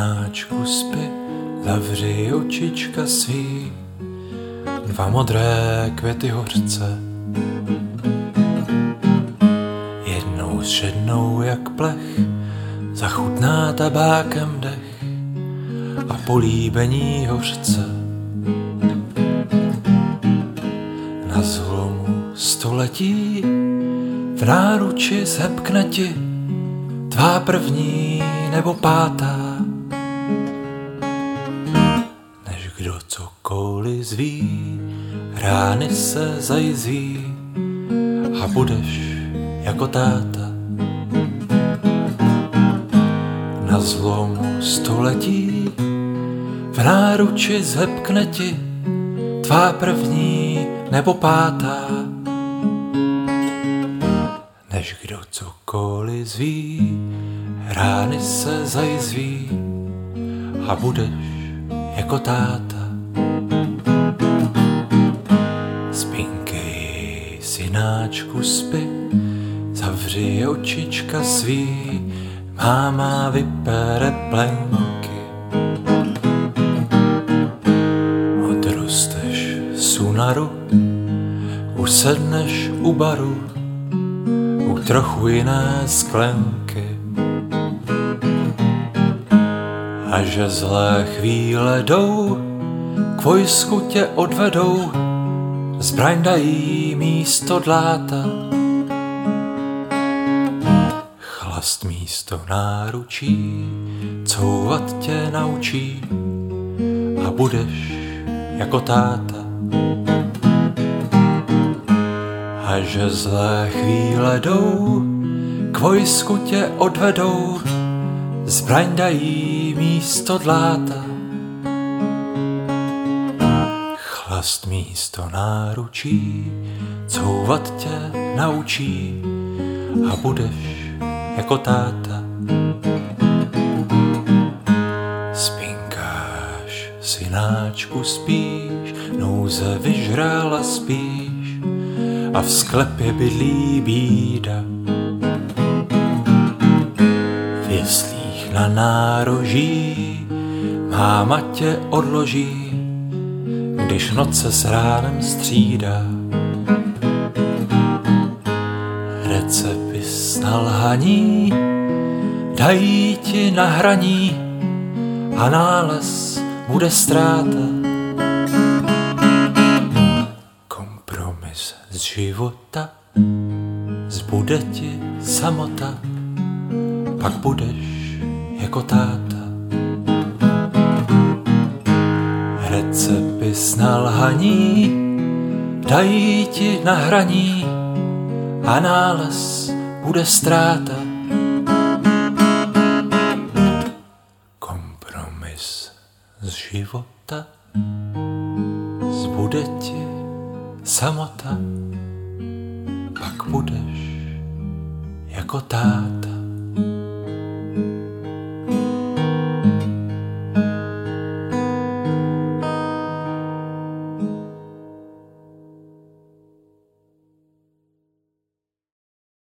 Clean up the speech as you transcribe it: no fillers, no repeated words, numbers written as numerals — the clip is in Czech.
Háčku spí, zavři očička svý, dva modré květy hořce. Jednou šednou jak plech, zachutná tabákem dech a políbení hořce. Na zlomu století v náruči zhebkne ti tvá první nebo pátá. Než kdo cokoliv zví, rány se zajzví a budeš jako táta. Na zlomu století v náruči zhebkne ti tvá první nebo pátá. Než kdo cokoliv zví, rány se zajzví a budeš jako táta. Spinkej, synáčku, spi, zavři očička svý, máma vypere plenky. Odrosteš sunaru, usedneš u baru, u trochu jiné sklenky. A že zlé chvíle jdou, k vojsku tě odvedou, zbraň dají místo dláta. Chlast místo náručí couvat tě naučí a budeš jako táta. A že zlé chvíle jdou, k vojsku tě odvedou, zbraň dají místo dláta. Chlast místo náručí couvat tě naučí a budeš jako táta. Spinkáš, synáčku, spíš, nouze vyžrála spíš a v sklepě bydlí bída. V jeslích na nároží máma tě odloží, když noc se s ránem střídá. Recepty s nalhaní dají ti na hraní a nález bude ztráta. Z života zbude ti samota, pak budeš jako táta. Recepty s nalhaní dají ti na hraní a nález bude ztráta. Kompromis z života zbude ti samota, pak budeš jako táta.